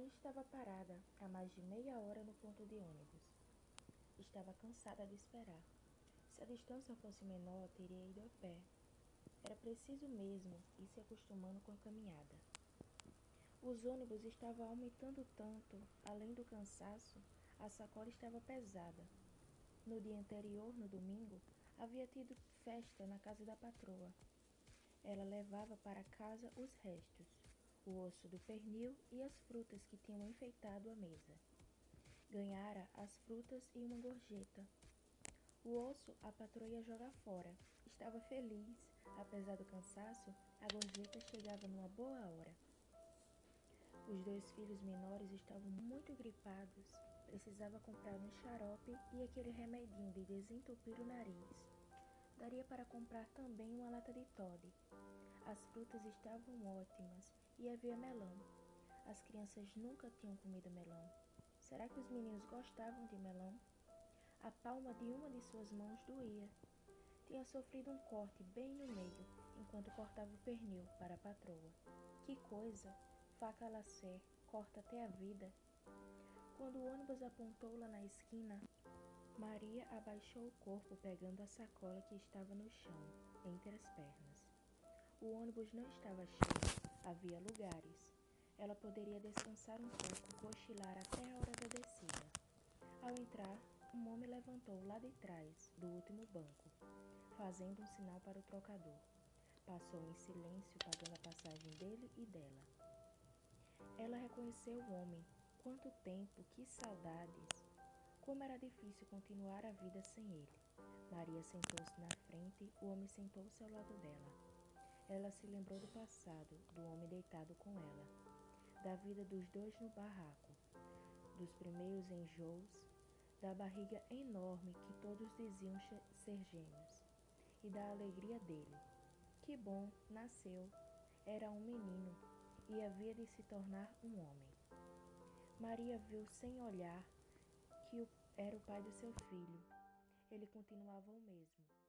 Maria estava parada há mais de meia hora no ponto de ônibus. Estava cansada de esperar. Se a distância fosse menor, teria ido a pé. Era preciso mesmo ir se acostumando com a caminhada. Os ônibus estavam aumentando tanto, além do cansaço, a sacola estava pesada. No dia anterior, no domingo, havia tido festa na casa da patroa. Ela levava para casa os restos, o osso do pernil e as frutas que tinham enfeitado a mesa. Ganhara as frutas e uma gorjeta. O osso a patroa ia jogar fora. Estava feliz. Apesar do cansaço, a gorjeta chegava numa boa hora. Os dois filhos menores estavam muito gripados. Precisava comprar um xarope e aquele remedinho de desentupir o nariz. Daria para comprar também uma lata de Toddy. As frutas estavam ótimas e havia melão. As crianças nunca tinham comido melão. Será que os meninos gostavam de melão? A palma de uma de suas mãos doía. Tinha sofrido um corte bem no meio, enquanto cortava o pernil para a patroa. Que coisa! Faca lacer, corta até a vida. Quando o ônibus apontou lá na esquina, Maria abaixou o corpo pegando a sacola que estava no chão, entre as pernas. O ônibus não estava cheio, havia lugares. Ela poderia descansar um pouco, cochilar até a hora da descida. Ao entrar, um homem levantou lá de trás, do último banco, fazendo um sinal para o trocador. Passou em silêncio, pagando a passagem dele e dela. Ela reconheceu o homem. Quanto tempo, que saudades! Como era difícil continuar a vida sem ele. Maria sentou-se na frente, o homem sentou-se ao lado dela. Ela se lembrou do passado, do homem deitado com ela, da vida dos dois no barraco, dos primeiros enjoos, da barriga enorme que todos diziam ser gêmeos, e da alegria dele. Que bom, nasceu, era um menino e havia de se tornar um homem. Maria viu sem olhar que era o pai do seu filho. Ele continuava o mesmo.